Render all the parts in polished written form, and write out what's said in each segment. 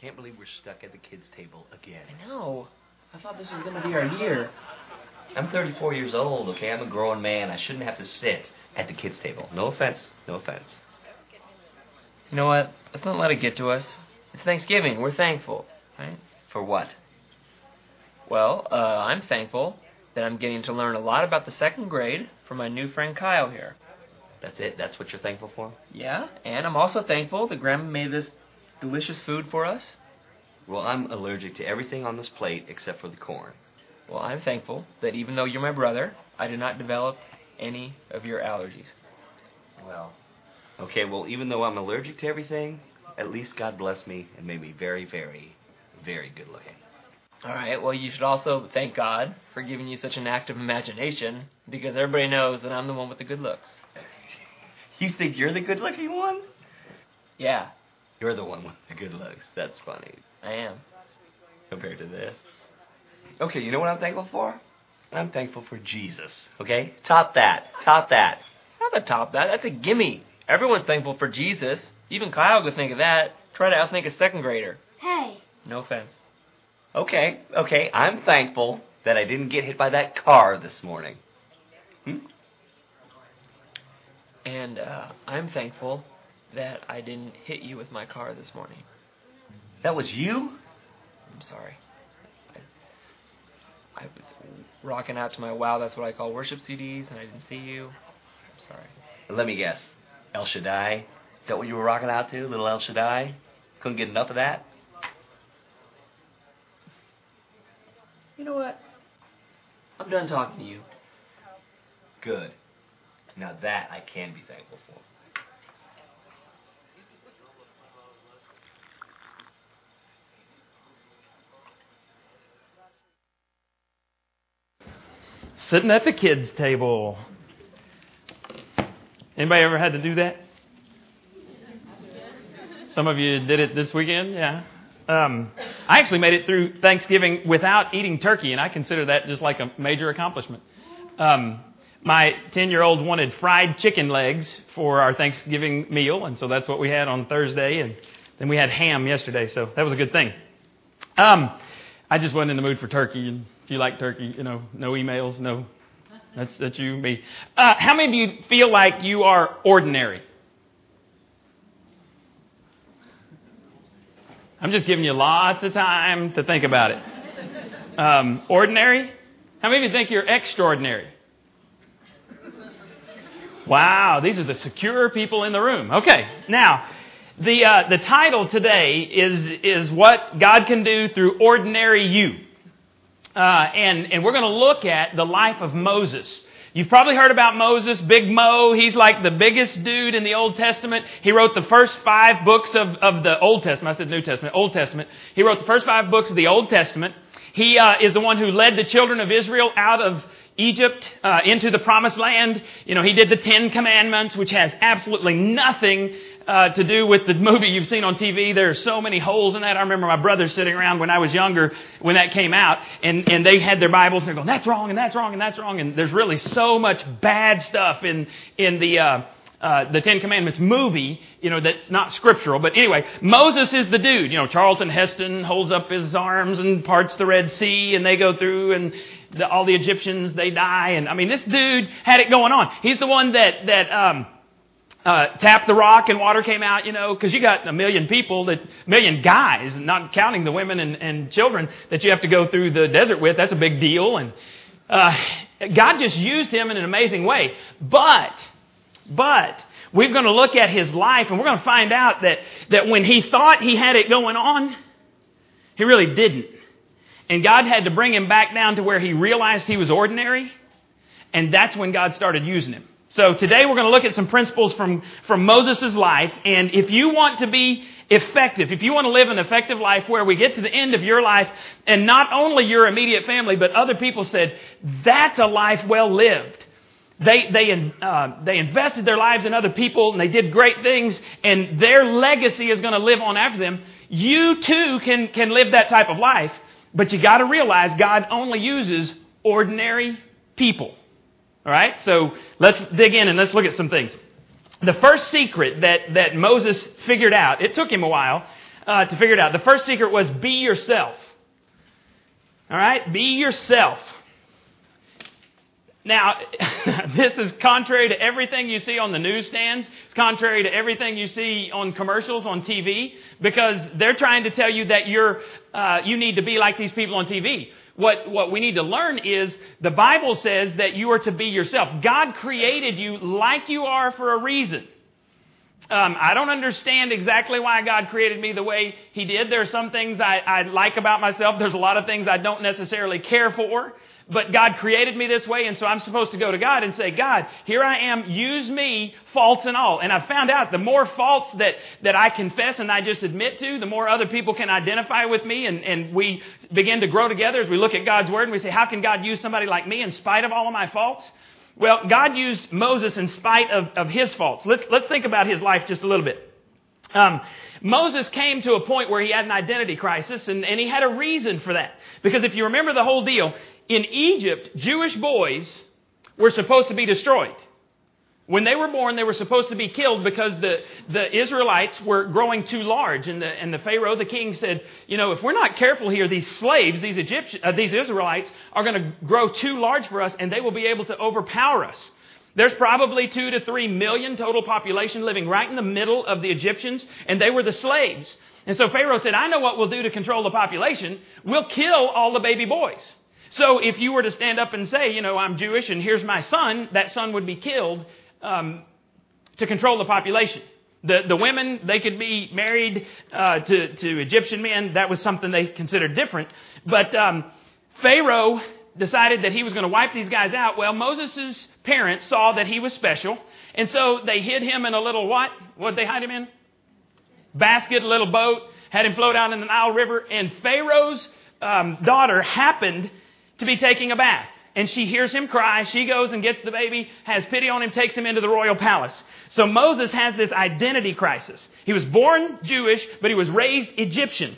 can't believe we're stuck at the kids' table again. I know. I thought this was going to be our year. I'm 34 years old, okay? I'm a grown man. I shouldn't have to sit at the kids' table. No offense. No offense. You know what? Let's not let it get to us. It's Thanksgiving. We're thankful, right? For what? Well, I'm thankful that I'm getting to learn a lot about the second grade from my new friend Kyle here. That's it? That's what you're thankful for? Yeah, and I'm also thankful that Grandma made this delicious food for us. Well, I'm allergic to everything on this plate except for the corn. Well, I'm thankful that even though you're my brother, I did not develop any of your allergies. Well, okay, well, even though I'm allergic to everything, at least God blessed me and made me very, very, very good looking. All right, well, you should also thank God for giving you such an active imagination, because everybody knows that I'm the one with the good looks. You think you're the good looking one? Yeah. You're the one with the good looks. That's funny. I am. Compared to this. Okay, you know what I'm thankful for? I'm thankful for Jesus, okay? Top that. Top that. Not a top that. That's a gimme. Everyone's thankful for Jesus. Even Kyle could think of that. Try to outthink a second grader. Hey. No offense. Okay, okay. I'm thankful that I didn't get hit by that car this morning. And I'm thankful that I didn't hit you with my car this morning. That was you? I'm sorry. I was rocking out to my Wow, That's What I Call Worship CDs, and I didn't see you. I'm sorry. Let me guess. El Shaddai? Is that what you were rocking out to, little El Shaddai? Couldn't get enough of that? You know what? I'm done talking to you. Good. Now that I can be thankful for. Sitting at the kids' table. Anybody ever had to do that? Some of you did it this weekend, yeah. I actually made it through Thanksgiving without eating turkey, and I consider that just like a major accomplishment. My 10-year-old wanted fried chicken legs for our Thanksgiving meal, and so that's what we had on Thursday, and then we had ham yesterday, so that was a good thing. I just wasn't in the mood for turkey, and if you like turkey, you know, no emails, no. That's you, me. How many of you feel like you are ordinary? I'm just giving you lots of time to think about it. Ordinary? How many of you think you're extraordinary? Wow, these are the secure people in the room. Okay, now, the title today is What God Can Do Through Ordinary You. And we're going to look at the life of Moses. You've probably heard about Moses, Big Mo. He's like the biggest dude in the Old Testament. He wrote the first 5 books of the Old Testament. I said New Testament, Old Testament. He wrote the first 5 books of the Old Testament. He is the one who led the children of Israel out of Egypt into the Promised Land. You know, he did the 10 Commandments, which has absolutely nothing to do with the movie you've seen on TV. There are so many holes in that. I remember my brother sitting around when I was younger when that came out, and they had their Bibles, and they're going, that's wrong, and that's wrong, and that's wrong. And there's really so much bad stuff in the Ten Commandments movie, you know, that's not scriptural. But anyway, Moses is the dude. You know, Charlton Heston holds up his arms and parts the Red Sea, and they go through, and all the Egyptians, they die. And I mean, this dude had it going on. He's the one that tapped the rock and water came out, you know, because you got a million guys, not counting the women and children that you have to go through the desert with. That's a big deal. And God just used him in an amazing way. But we're going to look at his life, and we're going to find out that when he thought he had it going on, he really didn't. And God had to bring him back down to where he realized he was ordinary, and that's when God started using him. So today we're going to look at some principles from Moses' life, and if you want to be effective, if you want to live an effective life where we get to the end of your life, and not only your immediate family, but other people said, that's a life well lived. They invested their lives in other people, and they did great things, and their legacy is going to live on after them. You too can live that type of life, but you got to realize God only uses ordinary people. All right, so let's dig in and let's look at some things. The first secret that Moses figured out, it took him a while, to figure it out. The first secret was be yourself. All right? Be yourself. Now, this is contrary to everything you see on the newsstands. It's contrary to everything you see on commercials on TV, because they're trying to tell you that you need to be like these people on TV. What we need to learn is the Bible says that you are to be yourself. God created you like you are for a reason. I don't understand exactly why God created me the way He did. There are some things I like about myself. There's a lot of things I don't necessarily care for. But God created me this way, and so I'm supposed to go to God and say, God, here I am, use me, faults and all. And I found out the more faults that I confess and I just admit to, the more other people can identify with me, and we begin to grow together as we look at God's Word, and we say, how can God use somebody like me in spite of all of my faults? Well, God used Moses in spite of his faults. Let's think about his life just a little bit. Moses came to a point where he had an identity crisis, and he had a reason for that. Because if you remember the whole deal, in Egypt, Jewish boys were supposed to be destroyed. When they were born, they were supposed to be killed because the Israelites were growing too large. And the Pharaoh, the king, said, you know, if we're not careful here, these slaves, these Israelites, are going to grow too large for us, and they will be able to overpower us. There's probably 2 to 3 million total population living right in the middle of the Egyptians, and they were the slaves. And so Pharaoh said, I know what we'll do to control the population. We'll kill all the baby boys. So if you were to stand up and say, you know, I'm Jewish and here's my son, that son would be killed to control the population. The women, they could be married to Egyptian men. That was something they considered different. But Pharaoh decided that he was going to wipe these guys out. Well, Moses' parents saw that he was special, and so they hid him in a little what? What'd they hide him in? Basket, a little boat, had him float down in the Nile River, and Pharaoh's daughter happened to be taking a bath, and she hears him cry. She goes and gets the baby, has pity on him, takes him into the royal palace. So Moses has this identity crisis. He was born Jewish, but he was raised Egyptian.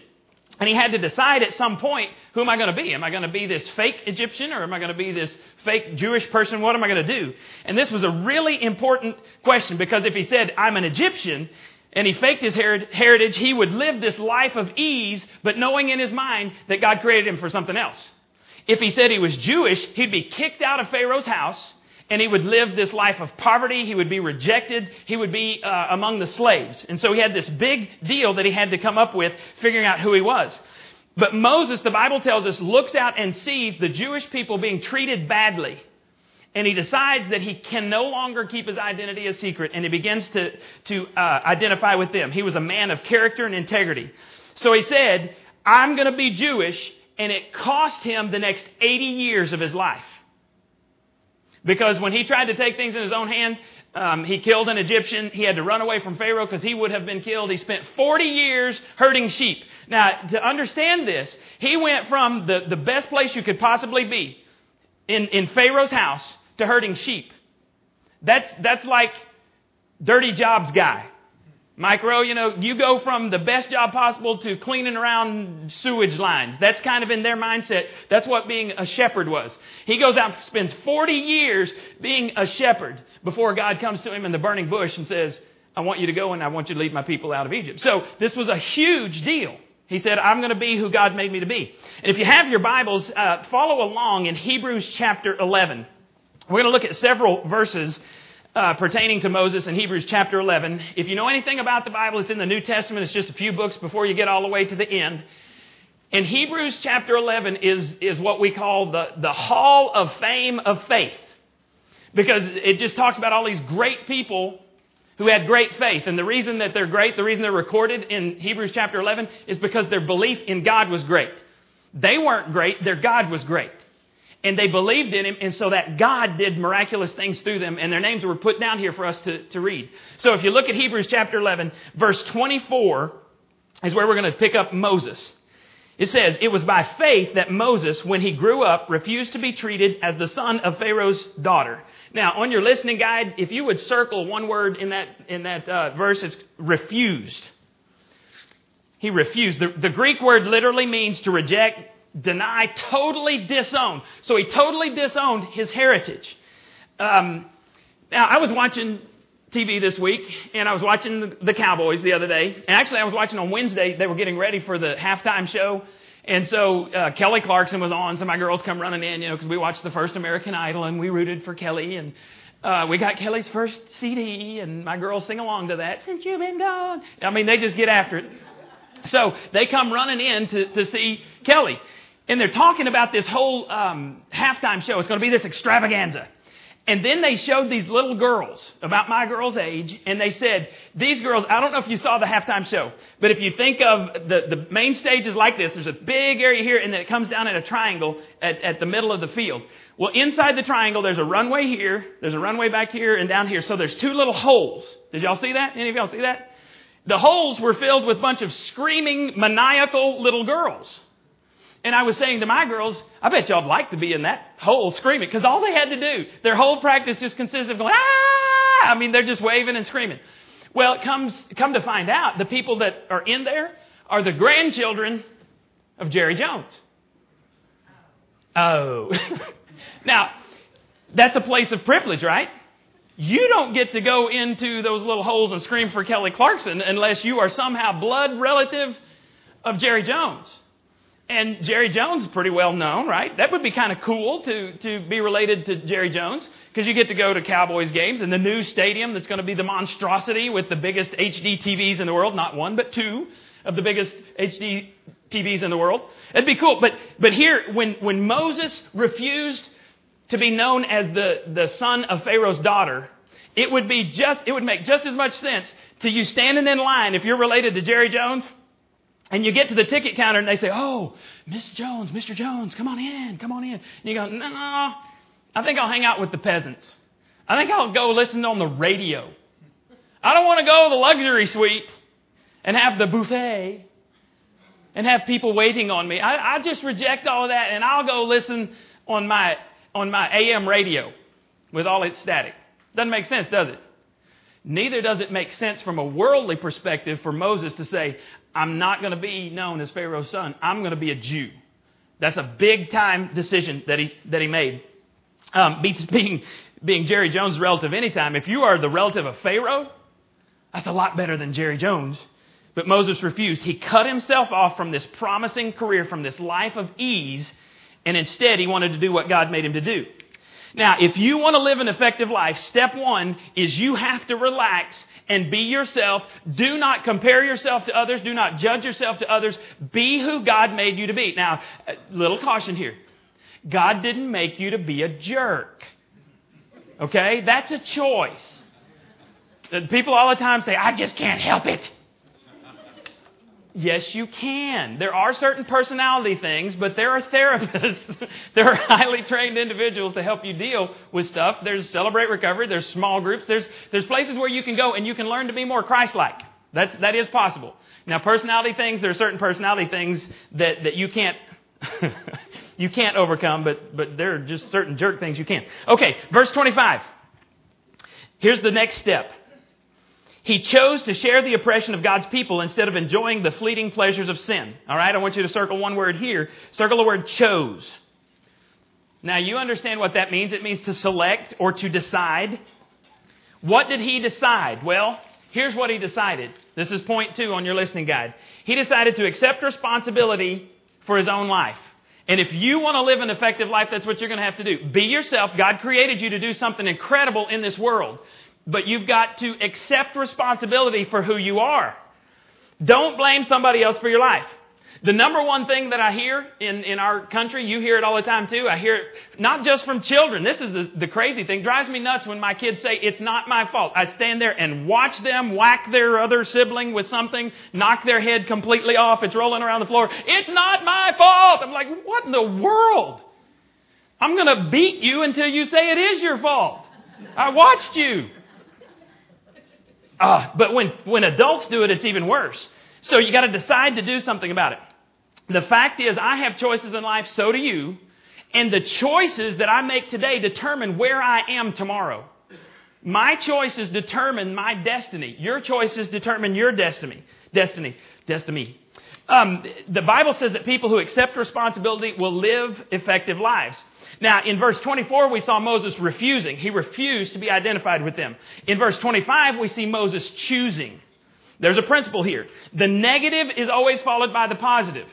And he had to decide at some point, who am I going to be? Am I going to be this fake Egyptian, or am I going to be this fake Jewish person? What am I going to do? And this was a really important question, because if he said, I'm an Egyptian, and he faked his heritage, he would live this life of ease, but knowing in his mind that God created him for something else. If he said he was Jewish, he'd be kicked out of Pharaoh's house, and he would live this life of poverty. He would be rejected. He would be among the slaves. And so he had this big deal that he had to come up with, figuring out who he was. But Moses, the Bible tells us, looks out and sees the Jewish people being treated badly. And he decides that he can no longer keep his identity a secret. And he begins to identify with them. He was a man of character and integrity. So he said, I'm going to be Jewish. And it cost him the next 80 years of his life. Because when he tried to take things in his own hand, he killed an Egyptian. He had to run away from Pharaoh because he would have been killed. He spent 40 years herding sheep. Now, to understand this, he went from the best place you could possibly be in Pharaoh's house to herding sheep. That's like dirty jobs guy. Mike Rowe, you know, you go from the best job possible to cleaning around sewage lines. That's kind of in their mindset. That's what being a shepherd was. He goes out and spends 40 years being a shepherd before God comes to him in the burning bush and says, I want you to go and I want you to lead my people out of Egypt. So this was a huge deal. He said, I'm going to be who God made me to be. And if you have your Bibles, follow along in Hebrews chapter 11. We're going to look at several verses pertaining to Moses in Hebrews chapter 11. If you know anything about the Bible, it's in the New Testament. It's just a few books before you get all the way to the end. And Hebrews chapter 11 is what we call the Hall of Fame of faith, because it just talks about all these great people who had great faith. And the reason that they're great, the reason they're recorded in Hebrews chapter 11 is because their belief in God was great. They weren't great, their God was great. And they believed in Him, and so that God did miraculous things through them, and their names were put down here for us to read. So if you look at Hebrews chapter 11, verse 24 is where we're going to pick up Moses. It says, it was by faith that Moses, when he grew up, refused to be treated as the son of Pharaoh's daughter. Now, on your listening guide, if you would circle one word in that verse, it's refused. He refused. The Greek word literally means to reject, deny, totally disown. So he totally disowned his heritage. Now, I was watching TV this week, and I was watching the Cowboys the other day. And actually, I was watching on Wednesday. They were getting ready for the halftime show. And so Kelly Clarkson was on, so my girls come running in, you know, because we watched the first American Idol, and we rooted for Kelly, and we got Kelly's first CD, and my girls sing along to that, "Since You've Been Gone." I mean, they just get after it. So they come running in to see Kelly, and they're talking about this whole halftime show. It's going to be this extravaganza. And then they showed these little girls, about my girl's age, and they said, these girls, I don't know if you saw the halftime show, but if you think of the main stage is like this, there's a big area here, and then it comes down in a triangle at the middle of the field. Well, inside the triangle, there's a runway here, there's a runway back here, and down here. So there's two little holes. Did y'all see that? Any of y'all see that? The holes were filled with a bunch of screaming, maniacal little girls. And I was saying to my girls, I bet y'all would like to be in that hole screaming. Because all they had to do, their whole practice just consisted of going, ah! I mean, they're just waving and screaming. Well, come to find out, the people that are in there are the grandchildren of Jerry Jones. Oh. Now, that's a place of privilege, right? You don't get to go into those little holes and scream for Kelly Clarkson unless you are somehow blood relative of Jerry Jones. And Jerry Jones is pretty well known, right? That would be kind of cool to be related to Jerry Jones, because you get to go to Cowboys games in the new stadium that's going to be the monstrosity with the biggest HD TVs in the world. Not one, but two of the biggest HD TVs in the world. It'd be cool. But here, when Moses refused to be known as the son of Pharaoh's daughter, it would make just as much sense to you standing in line if you're related to Jerry Jones. And you get to the ticket counter and they say, "Oh, Miss Jones, Mr. Jones, come on in, come on in." And you go, no, I think I'll hang out with the peasants. I think I'll go listen on the radio. I don't want to go to the luxury suite and have the buffet and have people waiting on me. I just reject all that, and I'll go listen on my AM radio with all its static. Doesn't make sense, does it? Neither does it make sense from a worldly perspective for Moses to say, "I'm not going to be known as Pharaoh's son. I'm going to be a Jew." That's a big-time decision that he made. Being Jerry Jones' relative anytime. If you are the relative of Pharaoh, that's a lot better than Jerry Jones. But Moses refused. He cut himself off from this promising career, from this life of ease, and instead he wanted to do what God made him to do. Now, if you want to live an effective life, step one is you have to relax and be yourself. Do not compare yourself to others. Do not judge yourself to others. Be who God made you to be. Now, a little caution here. God didn't make you to be a jerk. Okay? That's a choice. People all the time say, "I just can't help it." Yes, you can. There are certain personality things, but there are therapists. There are highly trained individuals to help you deal with stuff. There's Celebrate Recovery. There's small groups. There's places where you can go and you can learn to be more Christ-like. That is possible. Now, personality things, there are certain personality things that you can't you can't overcome, but there are just certain jerk things you can. Okay, verse 25. Here's the next step. He chose to share the oppression of God's people instead of enjoying the fleeting pleasures of sin. All right, I want you to circle one word here. Circle the word "chose." Now, you understand what that means. It means to select or to decide. What did he decide? Well, here's what he decided. This is point 2 on your listening guide. He decided to accept responsibility for his own life. And if you want to live an effective life, that's what you're going to have to do. Be yourself. God created you to do something incredible in this world. But you've got to accept responsibility for who you are. Don't blame somebody else for your life. The number one thing that I hear in our country, you hear it all the time too, I hear it not just from children. This is the crazy thing. Drives me nuts when my kids say, "It's not my fault." I stand there and watch them whack their other sibling with something, knock their head completely off. It's rolling around the floor. "It's not my fault." I'm like, what in the world? I'm going to beat you until you say it is your fault. I watched you. But when adults do it, it's even worse. So you got to decide to do something about it. The fact is, I have choices in life, so do you. And the choices that I make today determine where I am tomorrow. My choices determine my destiny. Your choices determine your destiny. The Bible says that people who accept responsibility will live effective lives. Now, in verse 24, we saw Moses refusing. He refused to be identified with them. In verse 25, we see Moses choosing. There's a principle here. The negative is always followed by the positive.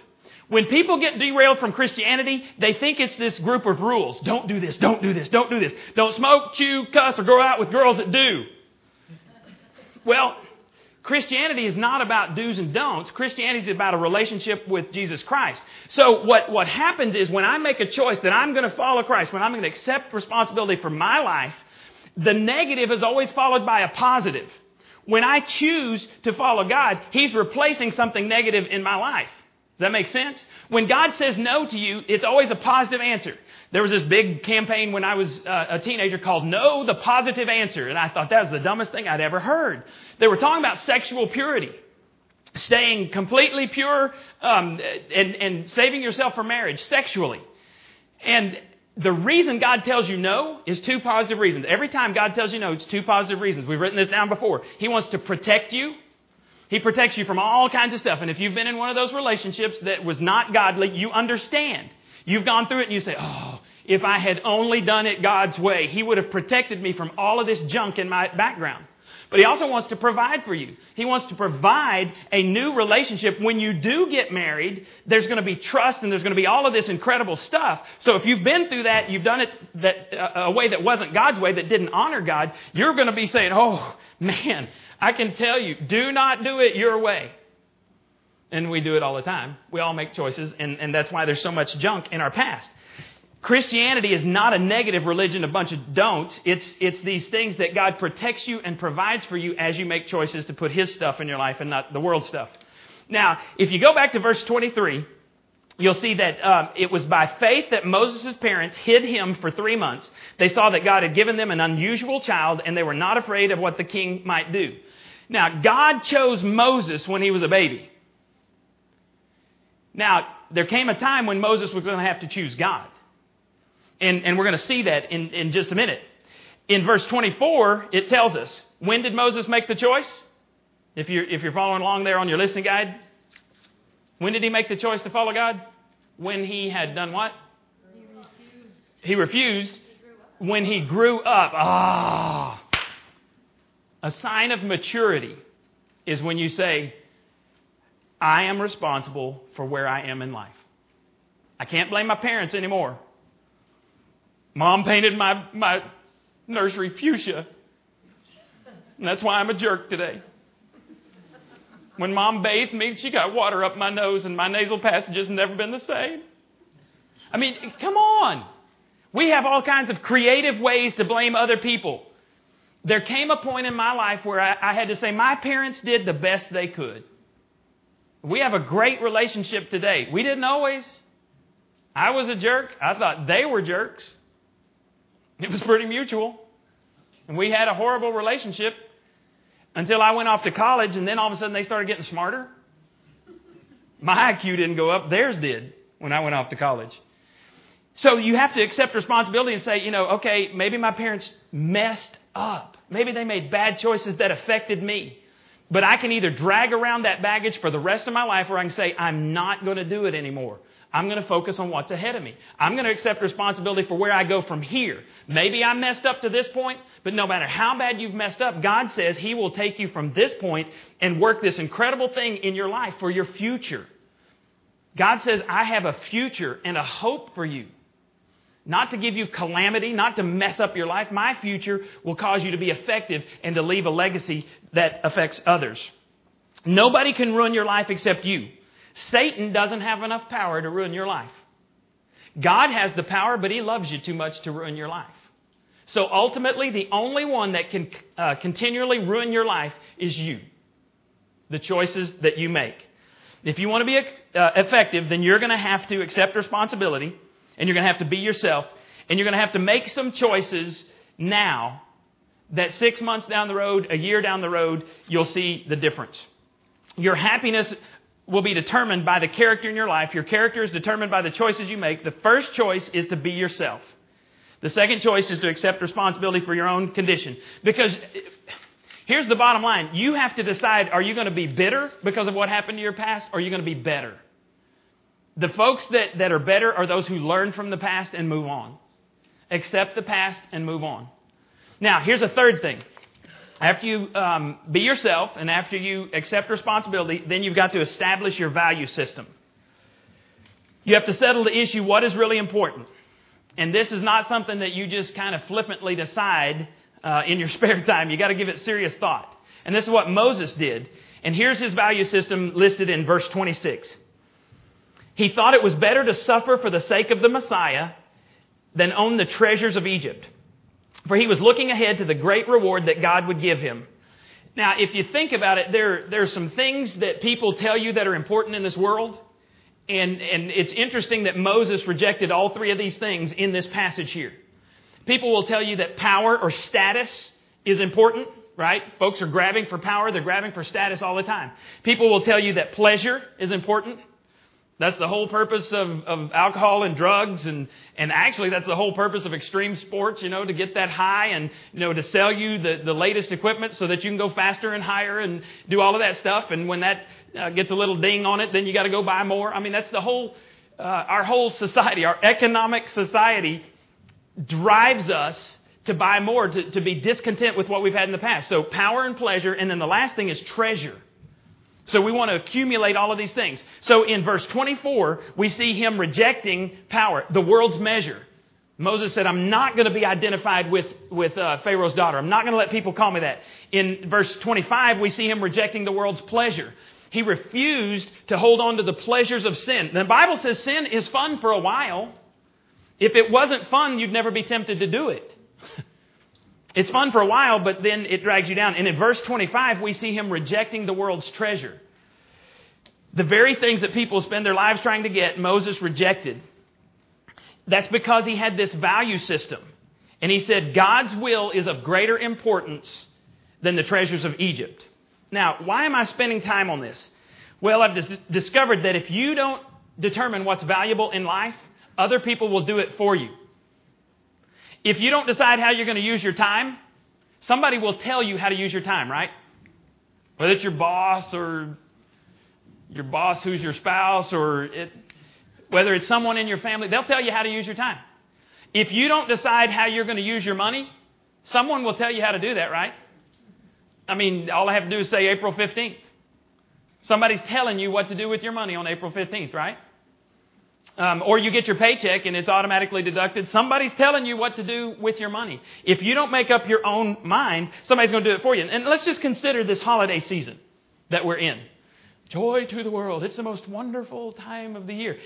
When people get derailed from Christianity, they think it's this group of rules. Don't do this, don't do this, don't do this. Don't smoke, chew, cuss, or go out with girls that do. Well, Christianity is not about do's and don'ts. Christianity is about a relationship with Jesus Christ. So what happens is when I make a choice that I'm going to follow Christ, when I'm going to accept responsibility for my life, the negative is always followed by a positive. When I choose to follow God, He's replacing something negative in my life. Does that make sense? When God says no to you, it's always a positive answer. There was this big campaign when I was a teenager called No, the Positive Answer. And I thought that was the dumbest thing I'd ever heard. They were talking about sexual purity, staying completely pure and saving yourself for marriage sexually. And the reason God tells you no is two positive reasons. Every time God tells you no, it's two positive reasons. We've written this down before. He wants to protect you. He protects you from all kinds of stuff. And if you've been in one of those relationships that was not godly, you understand. You've gone through it and you say, oh, if I had only done it God's way, He would have protected me from all of this junk in my background. But He also wants to provide for you. He wants to provide a new relationship. When you do get married, there's going to be trust and there's going to be all of this incredible stuff. So if you've been through that, you've done it a way that wasn't God's way, that didn't honor God, you're going to be saying, oh, man, I can tell you, do not do it your way. And we do it all the time. We all make choices, and that's why there's so much junk in our past. Christianity is not a negative religion, a bunch of don'ts. It's these things that God protects you and provides for you as you make choices to put His stuff in your life and not the world stuff. Now, if you go back to verse 23, you'll see that it was by faith that Moses' parents hid him for 3 months. They saw that God had given them an unusual child, and they were not afraid of what the king might do. Now, God chose Moses when he was a baby. Now, there came a time when Moses was going to have to choose God. And we're going to see that in just a minute. In verse 24, it tells us, when did Moses make the choice? If you're following along there on your listening guide, when did he make the choice to follow God? When he had done what? He refused. When he grew up. A sign of maturity is when you say, I am responsible for where I am in life. I can't blame my parents anymore. Mom painted my nursery fuchsia, and that's why I'm a jerk today. When Mom bathed me, she got water up my nose, and my nasal passage has never been the same. I mean, come on. We have all kinds of creative ways to blame other people. There came a point in my life where I had to say, my parents did the best they could. We have a great relationship today. We didn't always. I was a jerk. I thought they were jerks. It was pretty mutual. And we had a horrible relationship until I went off to college, and then all of a sudden they started getting smarter. My IQ didn't go up. Theirs did when I went off to college. So you have to accept responsibility and say, okay, maybe my parents messed up. Maybe they made bad choices that affected me. But I can either drag around that baggage for the rest of my life, or I can say, I'm not going to do it anymore. I'm going to focus on what's ahead of me. I'm going to accept responsibility for where I go from here. Maybe I messed up to this point, but no matter how bad you've messed up, God says He will take you from this point and work this incredible thing in your life for your future. God says, I have a future and a hope for you. Not to give you calamity, not to mess up your life. My future will cause you to be effective and to leave a legacy that affects others. Nobody can ruin your life except you. Satan doesn't have enough power to ruin your life. God has the power, but he loves you too much to ruin your life. So ultimately, the only one that can continually ruin your life is you. The choices that you make. If you want to be effective, then you're going to have to accept responsibility, and you're going to have to be yourself, and you're going to have to make some choices now that 6 months down the road, a year down the road, you'll see the difference. Your happiness will be determined by the character in your life. Your character is determined by the choices you make. The first choice is to be yourself. The second choice is to accept responsibility for your own condition. Because Here's the bottom line. You have to decide, are you going to be bitter because of what happened to your past, or are you going to be better? The folks that are better are those who learn from the past and move on. Accept the past and move on. Now, here's a third thing. After you be yourself and after you accept responsibility, then you've got to establish your value system. You have to settle the issue, what is really important. And this is not something that you just kind of flippantly decide in your spare time. You've got to give it serious thought. And this is what Moses did. And here's his value system listed in verse 26. He thought it was better to suffer for the sake of the Messiah than own the treasures of Egypt. For he was looking ahead to the great reward that God would give him. Now, if you think about it, there are some things that people tell you that are important in this world. And it's interesting that Moses rejected all three of these things in this passage here. People will tell you that power or status is important, right? Folks are grabbing for power. They're grabbing for status all the time. People will tell you that pleasure is important. That's the whole purpose of alcohol and drugs, and actually that's the whole purpose of extreme sports, you know, to get that high and, you know, to sell you the latest equipment so that you can go faster and higher and do all of that stuff. And when that gets a little ding on it, then you got to go buy more. I mean, that's the whole, our whole society, our economic society drives us to buy more, to be discontent with what we've had in the past. So power and pleasure, and then the last thing is treasure. So we want to accumulate all of these things. So in verse 24, we see him rejecting power, the world's measure. Moses said, I'm not going to be identified with Pharaoh's daughter. I'm not going to let people call me that. In verse 25, we see him rejecting the world's pleasure. He refused to hold on to the pleasures of sin. The Bible says sin is fun for a while. If it wasn't fun, you'd never be tempted to do it. It's fun for a while, but then it drags you down. And in verse 25, we see him rejecting the world's treasure. The very things that people spend their lives trying to get, Moses rejected. That's because he had this value system. And he said, God's will is of greater importance than the treasures of Egypt. Now, why am I spending time on this? Well, I've discovered that if you don't determine what's valuable in life, other people will do it for you. If you don't decide how you're going to use your time, somebody will tell you how to use your time, right? Whether it's your boss or your boss who's your spouse or whether it's someone in your family, they'll tell you how to use your time. If you don't decide how you're going to use your money, someone will tell you how to do that, right? I mean, all I have to do is say April 15th. Somebody's telling you what to do with your money on April 15th, right? Or you get your paycheck and it's automatically deducted. Somebody's telling you what to do with your money. If you don't make up your own mind, somebody's going to do it for you. And let's just consider this holiday season that we're in. Joy to the world. It's the most wonderful time of the year.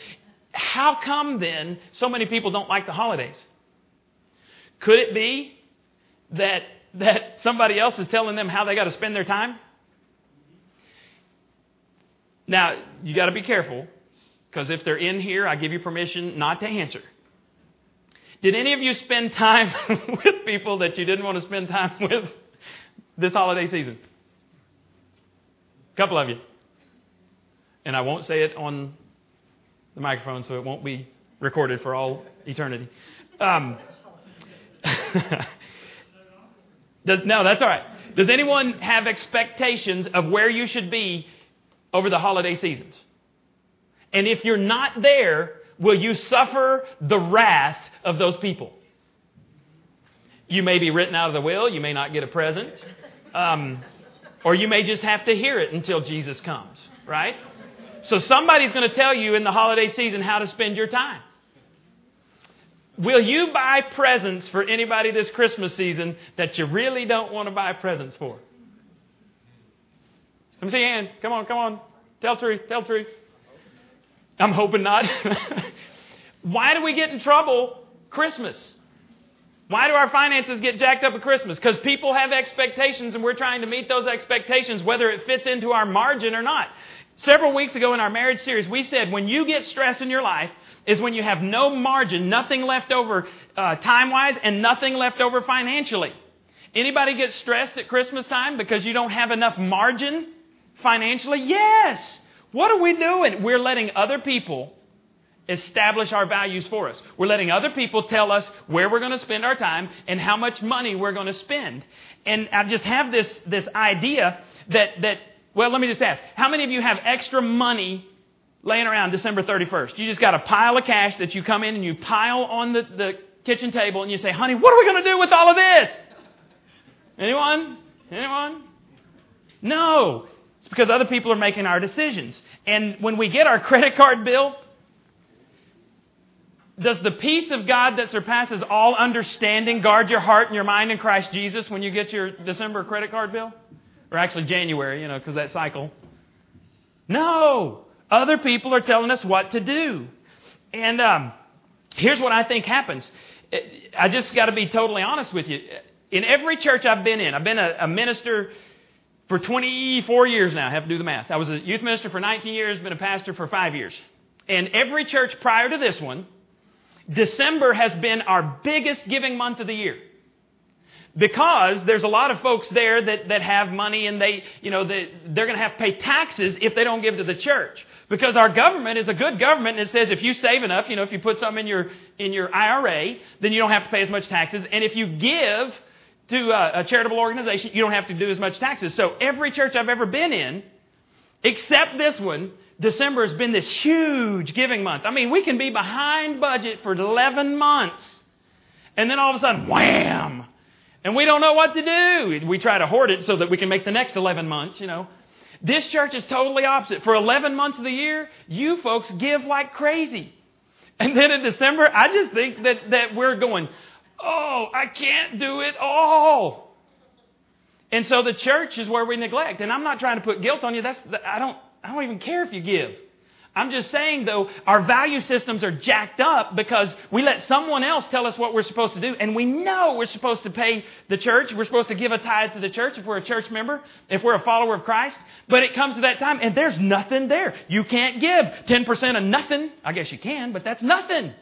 How come then so many people don't like the holidays? Could it be that somebody else is telling them how they got to spend their time? Now, you got to be careful. Because if they're in here, I give you permission not to answer. Did any of you spend time with people that you didn't want to spend time with this holiday season? A couple of you. And I won't say it on the microphone, so it won't be recorded for all eternity. No, that's all right. Does anyone have expectations of where you should be over the holiday seasons? And if you're not there, will you suffer the wrath of those people? You may be written out of the will. You may not get a present. Or you may just have to hear it until Jesus comes, right? So somebody's going to tell you in the holiday season how to spend your time. Will you buy presents for anybody this Christmas season that you really don't want to buy presents for? Let me see your hand. Come on. Tell truth. I'm hoping not. Why do we get in trouble Christmas? Why do our finances get jacked up at Christmas? Because people have expectations and we're trying to meet those expectations whether it fits into our margin or not. Several weeks ago in our marriage series, we said when you get stress in your life is when you have no margin, nothing left over time-wise and nothing left over financially. Anybody get stressed at Christmas time because you don't have enough margin financially? Yes! What are we doing? We're letting other people establish our values for us. We're letting other people tell us where we're going to spend our time and how much money we're going to spend. And I just have this idea that, well, let me just ask, how many of you have extra money laying around December 31st? You just got a pile of cash that you come in and you pile on the kitchen table and you say, honey, what are we going to do with all of this? Anyone? Anyone? No. It's because other people are making our decisions. And when we get our credit card bill, does the peace of God that surpasses all understanding guard your heart and your mind in Christ Jesus when you get your December credit card bill? Or actually January, because that cycle. No! Other people are telling us what to do. And here's what I think happens. I just got to be totally honest with you. In every church I've been in, I've been a minister for 24 years now. I have to do the math. I was a youth minister for 19 years, been a pastor for 5 years. And every church prior to this one, December has been our biggest giving month of the year. Because there's a lot of folks there that have money and they're going to have to pay taxes if they don't give to the church. Because our government is a good government and it says if you save enough, if you put something in your IRA, then you don't have to pay as much taxes. And if you give to a charitable organization, you don't have to do as much taxes. So every church I've ever been in, except this one, December has been this huge giving month. I mean, we can be behind budget for 11 months. And then all of a sudden, wham! And we don't know what to do. We try to hoard it so that we can make the next 11 months, This church is totally opposite. For 11 months of the year, you folks give like crazy. And then in December, I just think that we're going, oh, I can't do it all. And so the church is where we neglect. And I'm not trying to put guilt on you. I don't even care if you give. I'm just saying, though, our value systems are jacked up because we let someone else tell us what we're supposed to do. And we know we're supposed to pay the church. We're supposed to give a tithe to the church if we're a church member, if we're a follower of Christ. But it comes to that time and there's nothing there. You can't give 10% of nothing. I guess you can, but that's nothing.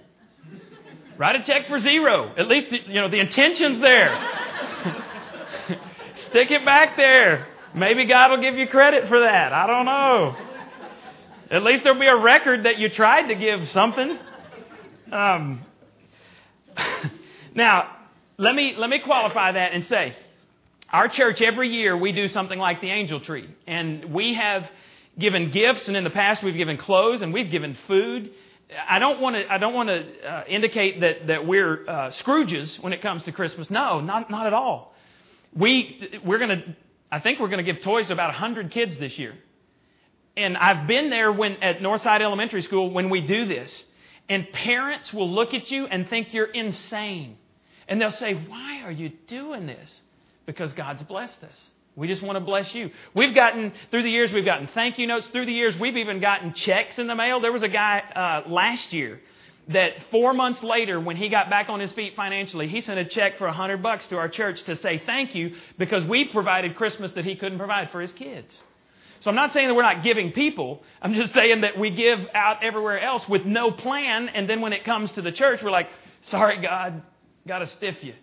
Write a check for zero. At least, the intention's there. Stick it back there. Maybe God will give you credit for that. I don't know. At least there'll be a record that you tried to give something. Now, let me qualify that and say, our church every year we do something like the Angel Tree. And we have given gifts, and in the past we've given clothes, and we've given food. I don't want to indicate that we're Scrooges when it comes to Christmas. No, not at all. I think we're going to give toys to about 100 kids this year. And I've been there at Northside Elementary School when we do this. And parents will look at you and think you're insane. And they'll say, why are you doing this? Because God's blessed us. We just want to bless you. Through the years, we've gotten thank you notes. Through the years, we've even gotten checks in the mail. There was a guy last year that 4 months later, when he got back on his feet financially, he sent a check for $100 to our church to say thank you because we provided Christmas that he couldn't provide for his kids. So I'm not saying that we're not giving people. I'm just saying that we give out everywhere else with no plan. And then when it comes to the church, we're like, sorry, God, got to stiff you.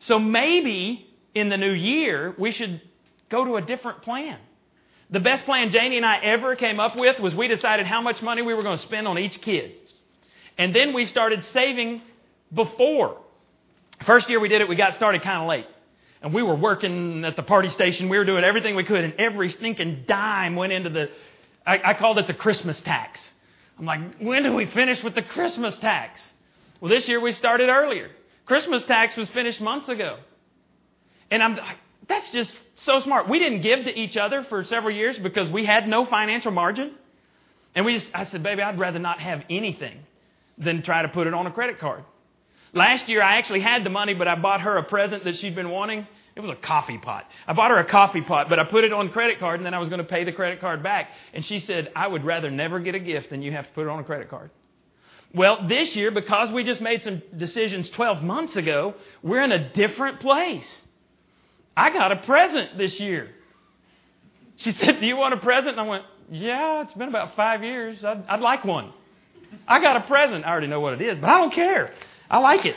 So maybe in the new year, we should go to a different plan. The best plan Janie and I ever came up with was we decided how much money we were going to spend on each kid. And then we started saving before. First year we did it, we got started kind of late. And we were working at the party station. We were doing everything we could. And every stinking dime went into I called it the Christmas tax. I'm like, when do we finish with the Christmas tax? Well, this year we started earlier. Christmas tax was finished months ago. And I'm like, that's just so smart. We didn't give to each other for several years because we had no financial margin. And I said, baby, I'd rather not have anything than try to put it on a credit card. Last year, I actually had the money, but I bought her a present that she'd been wanting. It was a coffee pot. I bought her a coffee pot, but I put it on credit card, and then I was going to pay the credit card back. And she said, I would rather never get a gift than you have to put it on a credit card. Well, this year, because we just made some decisions 12 months ago, we're in a different place. I got a present this year. She said, do you want a present? And I went, yeah, it's been about 5 years. I'd like one. I got a present. I already know what it is, but I don't care. I like it.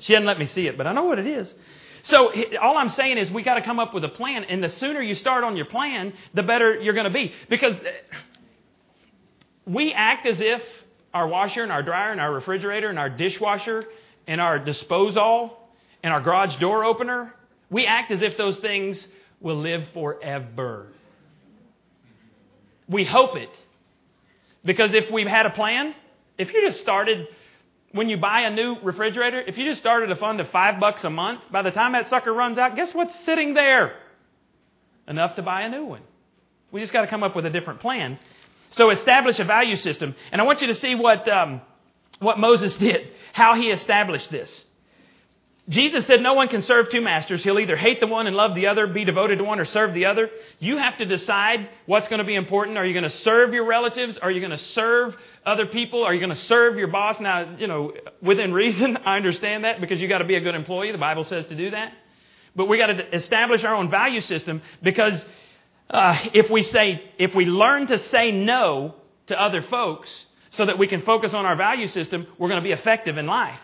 She hadn't let me see it, but I know what it is. So all I'm saying is we got to come up with a plan, and the sooner you start on your plan, the better you're going to be. Because we act as if our washer and our dryer and our refrigerator and our dishwasher and our disposal and our garage door opener, we act as if those things will live forever. We hope it. Because if we've had a plan, if you just started, when you buy a new refrigerator, if you just started a fund of $5 a month, by the time that sucker runs out, guess what's sitting there? Enough to buy a new one. We just got to come up with a different plan. So establish a value system. And I want you to see what Moses did, how he established this. Jesus said no one can serve two masters. He'll either hate the one and love the other, be devoted to one, or serve the other. You have to decide what's going to be important. Are you going to serve your relatives? Are you going to serve other people? Are you going to serve your boss? Now, within reason, I understand that because you got to be a good employee. The Bible says to do that. But we got to establish our own value system because if we learn to say no to other folks so that we can focus on our value system, we're going to be effective in life.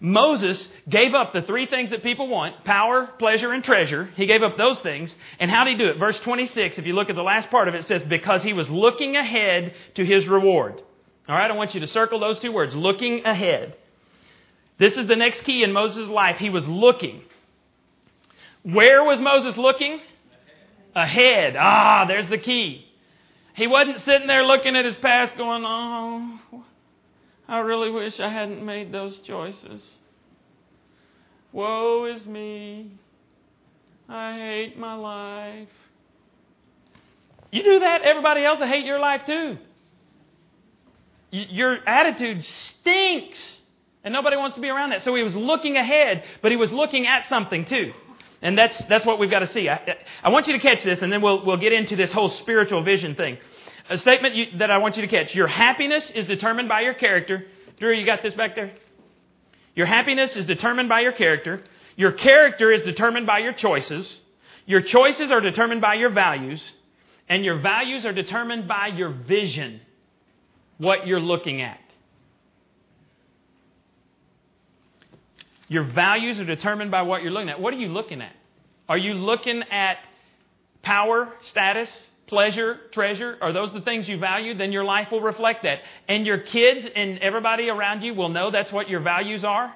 Moses gave up the three things that people want: power, pleasure, and treasure. He gave up those things. And how did he do it? Verse 26, if you look at the last part of it, it says, because he was looking ahead to his reward. All right, I want you to circle those two words, looking ahead. This is the next key in Moses' life. He was looking. Where was Moses looking? Ahead. Ah, there's the key. He wasn't sitting there looking at his past going, oh, I really wish I hadn't made those choices. Woe is me. I hate my life. You do that, everybody else will hate your life too. Your attitude stinks. And nobody wants to be around that. So he was looking ahead, but he was looking at something too. And that's what we've got to see. I want you to catch this, and then we'll get into this whole spiritual vision thing. A statement that I want you to catch. Your happiness is determined by your character. Drew, you got this back there? Your happiness is determined by your character. Your character is determined by your choices. Your choices are determined by your values. And your values are determined by your vision, what you're looking at. Your values are determined by what you're looking at. What are you looking at? Are you looking at power, status, pleasure, treasure? Are those the things you value? Then your life will reflect that. And your kids and everybody around you will know that's what your values are.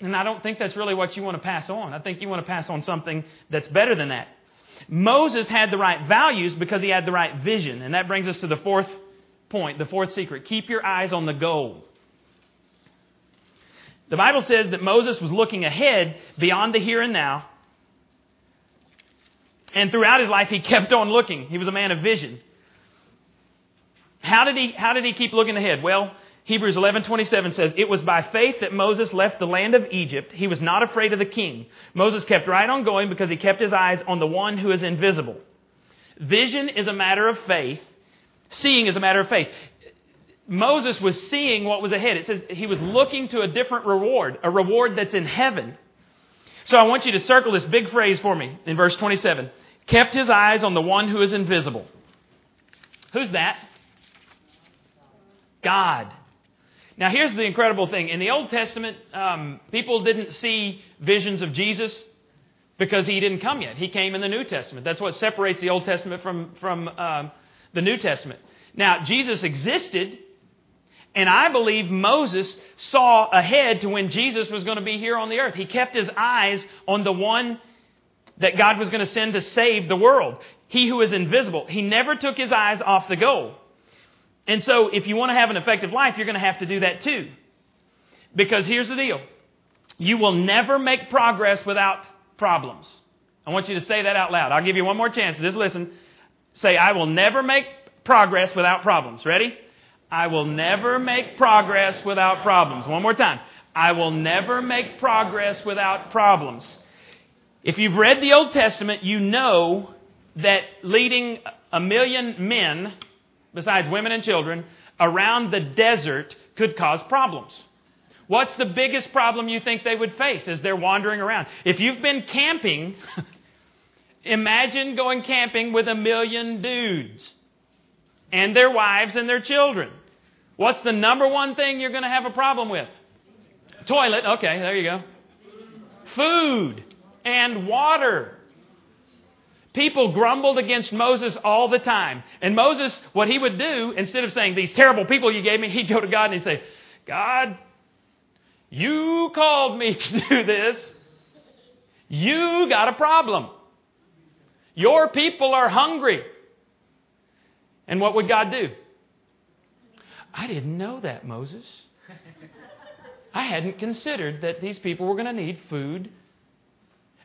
And I don't think that's really what you want to pass on. I think you want to pass on something that's better than that. Moses had the right values because he had the right vision. And that brings us to the fourth point, the fourth secret. Keep your eyes on the goal. The Bible says that Moses was looking ahead beyond the here and now. And throughout his life, he kept on looking. He was a man of vision. How did he keep looking ahead? Well, Hebrews 11:27 says, it was by faith that Moses left the land of Egypt. He was not afraid of the king. Moses kept right on going because he kept his eyes on the one who is invisible. Vision is a matter of faith. Seeing is a matter of faith. Moses was seeing what was ahead. It says he was looking to a different reward, a reward that's in heaven. So I want you to circle this big phrase for me in verse 27. Kept his eyes on the one who is invisible. Who's that? God. Now here's the incredible thing. In the Old Testament, people didn't see visions of Jesus because he didn't come yet. He came in the New Testament. That's what separates the Old Testament from the New Testament. Now, Jesus existed, and I believe Moses saw ahead to when Jesus was going to be here on the earth. He kept his eyes on the one that God was going to send to save the world. He who is invisible. He never took his eyes off the goal. And so if you want to have an effective life, you're going to have to do that too. Because here's the deal. You will never make progress without problems. I want you to say that out loud. I'll give you one more chance. Just listen. Say, I will never make progress without problems. Ready? I will never make progress without problems. One more time. I will never make progress without problems. If you've read the Old Testament, you know that leading 1 million men, besides women and children, around the desert could cause problems. What's the biggest problem you think they would face as they're wandering around? If you've been camping, imagine going camping with 1 million dudes. And their wives and their children. What's the number one thing you're going to have a problem with? Toilet. Okay, there you go. Food and water. People grumbled against Moses all the time. And Moses, what he would do, instead of saying, these terrible people you gave me, he'd go to God and he'd say, God, you called me to do this. You got a problem. Your people are hungry. And what would God do? I didn't know that, Moses. I hadn't considered that these people were going to need food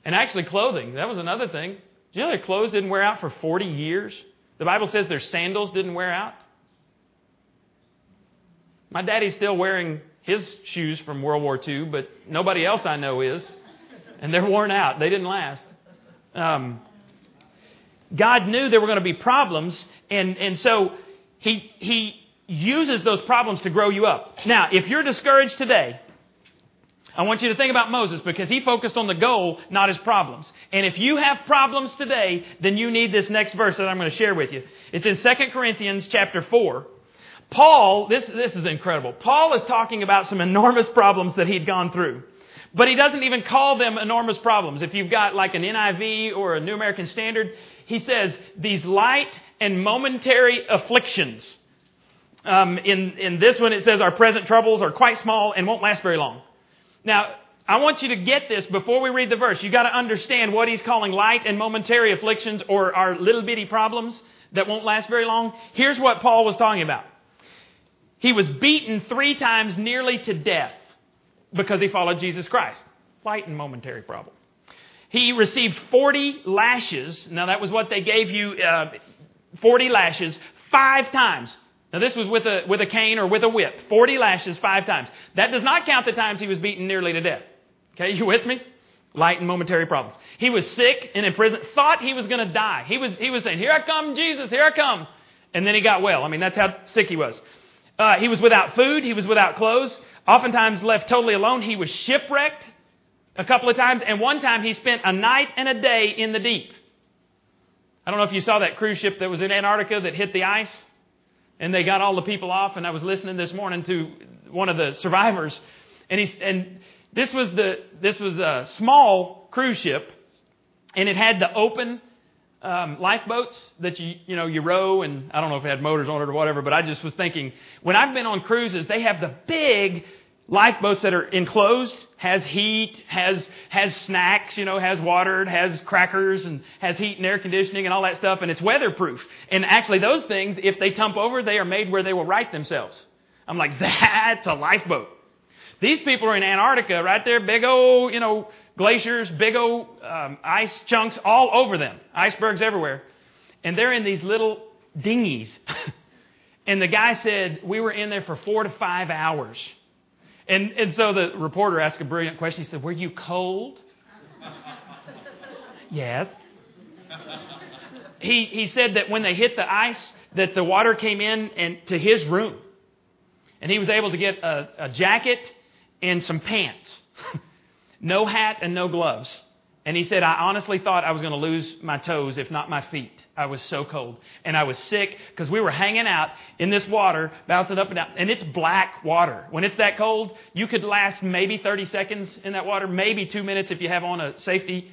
and actually clothing. That was another thing. Do you know their clothes didn't wear out for 40 years? The Bible says their sandals didn't wear out. My daddy's still wearing his shoes from World War II, but nobody else I know is. And they're worn out. They didn't last. God knew there were going to be problems, and so He uses those problems to grow you up. Now, if you're discouraged today, I want you to think about Moses, because he focused on the goal, not his problems. And if you have problems today, then you need this next verse that I'm going to share with you. It's in 2 Corinthians chapter 4. Paul, this is incredible. Paul is talking about some enormous problems that he'd gone through. But he doesn't even call them enormous problems. If you've got like an NIV or a New American Standard, he says these light and momentary afflictions. In this one it says our present troubles are quite small and won't last very long. Now, I want you to get this before we read the verse. You've got to understand what he's calling light and momentary afflictions, or our little bitty problems that won't last very long. Here's what Paul was talking about. He was beaten 3 times nearly to death because he followed Jesus Christ. Light and momentary problem. He received 40 lashes. Now, that was what they gave you, 40 lashes 5 times. Now, this was with a cane or with a whip. 40 lashes 5 times. That does not count the times he was beaten nearly to death. Okay, you with me? Light and momentary problems. He was sick and in prison. Thought he was going to die. He was saying, here I come, Jesus, here I come. And then he got well. I mean, that's how sick he was. He was without food. He was without clothes. Oftentimes left totally alone. He was shipwrecked a couple of times. And one time he spent a night and a day in the deep. I don't know if you saw that cruise ship that was in Antarctica that hit the ice. And they got all the people off. And I was listening this morning to one of the survivors. And this was a small cruise ship. And it had the open lifeboats that you row, and I don't know if it had motors on it or whatever, but I just was thinking, when I've been on cruises, they have the big lifeboats that are enclosed, has heat, has snacks, has water, has crackers, and has heat and air conditioning and all that stuff, and it's weatherproof. And actually those things, if they tump over, they are made where they will right themselves. I'm like, that's a lifeboat. These people are in Antarctica right there, big old, glaciers, big old ice chunks all over them, icebergs everywhere. And they're in these little dinghies. And the guy said, we were in there for 4 to 5 hours. And so the reporter asked a brilliant question. He said, were you cold? Yes. He said that when they hit the ice, that the water came in and to his room. And he was able to get a jacket and some pants. No hat and no gloves. And he said, I honestly thought I was going to lose my toes, if not my feet. I was so cold. And I was sick because we were hanging out in this water, bouncing up and down. And it's black water. When it's that cold, you could last maybe 30 seconds in that water, maybe 2 minutes if you have on a safety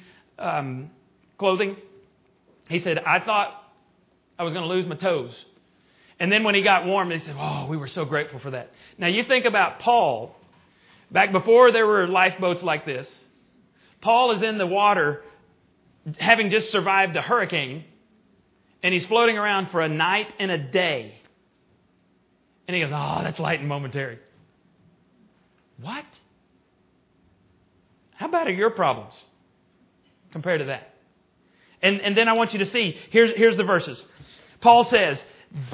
clothing. He said, I thought I was going to lose my toes. And then when he got warm, they said, oh, we were so grateful for that. Now, you think about Paul. Back before there were lifeboats like this, Paul is in the water having just survived a hurricane, and he's floating around for a night and a day. And he goes, oh, that's light and momentary. What? How bad are your problems compared to that? And then I want you to see, here's the verses. Paul says,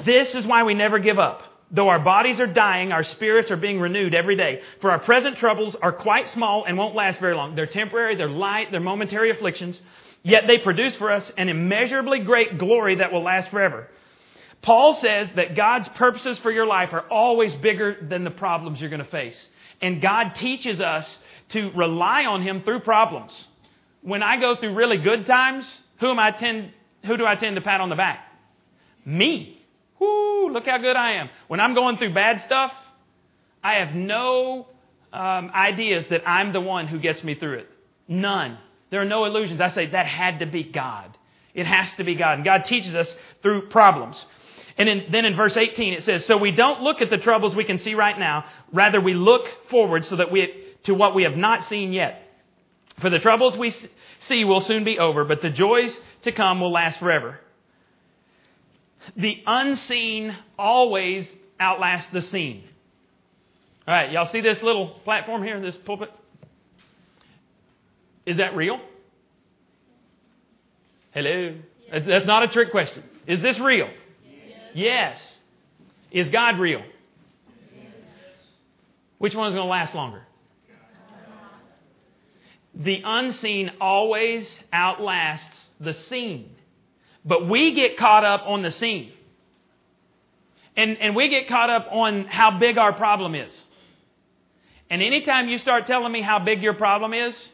this is why we never give up. Though our bodies are dying, our spirits are being renewed every day. For our present troubles are quite small and won't last very long. They're temporary, they're light, they're momentary afflictions. Yet they produce for us an immeasurably great glory that will last forever. Paul says that God's purposes for your life are always bigger than the problems you're going to face. And God teaches us to rely on Him through problems. When I go through really good times, who do I tend to pat on the back? Me. Woo, look how good I am. When I'm going through bad stuff, I have no ideas that I'm the one who gets me through it. None. There are no illusions. I say, that had to be God. It has to be God. And God teaches us through problems. And then in verse 18 it says, so we don't look at the troubles we can see right now. Rather, we look forward so that to what we have not seen yet. For the troubles we see will soon be over, but the joys to come will last forever. The unseen always outlasts the seen. All right, y'all see this little platform here, this pulpit? Is that real? Hello? Yes. That's not a trick question. Is this real? Yes. Yes. Is God real? Yes. Which one is going to last longer? The unseen always outlasts the seen. But we get caught up on the seen. And we get caught up on how big our problem is. And anytime you start telling me how big your problem is,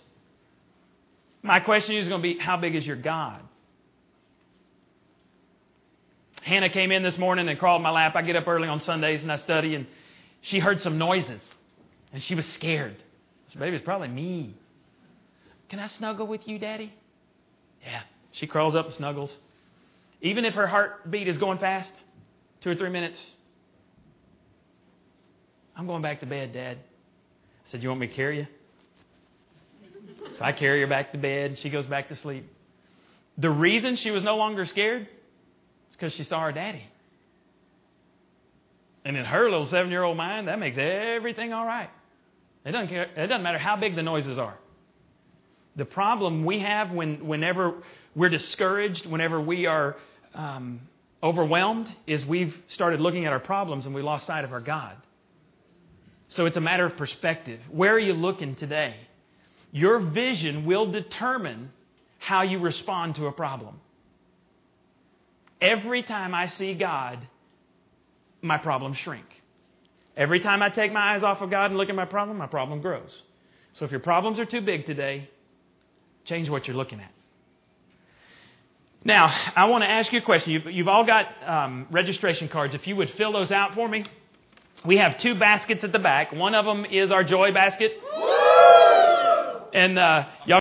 my question is going to be, how big is your God? Hannah came in this morning and crawled my lap. I get up early on Sundays and I study, and she heard some noises and she was scared. I said, baby, it's probably me. Can I snuggle with you, Daddy? Yeah. She crawls up and snuggles. Even if her heartbeat is going fast, 2 or 3 minutes, I'm going back to bed, Dad. I said, you want me to carry you? So I carry her back to bed, and she goes back to sleep. The reason she was no longer scared is because she saw her daddy. And in her little 7-year-old mind, that makes everything all right. It doesn't matter how big the noises are. The problem we have whenever we're discouraged, whenever we are overwhelmed, is we've started looking at our problems and we lost sight of our God. So it's a matter of perspective. Where are you looking today? Your vision will determine how you respond to a problem. Every time I see God, my problems shrink. Every time I take my eyes off of God and look at my problem grows. So if your problems are too big today, change what you're looking at. Now, I want to ask you a question. You've all got registration cards. If you would fill those out for me. We have 2 baskets at the back. One of them is our joy basket. And y'all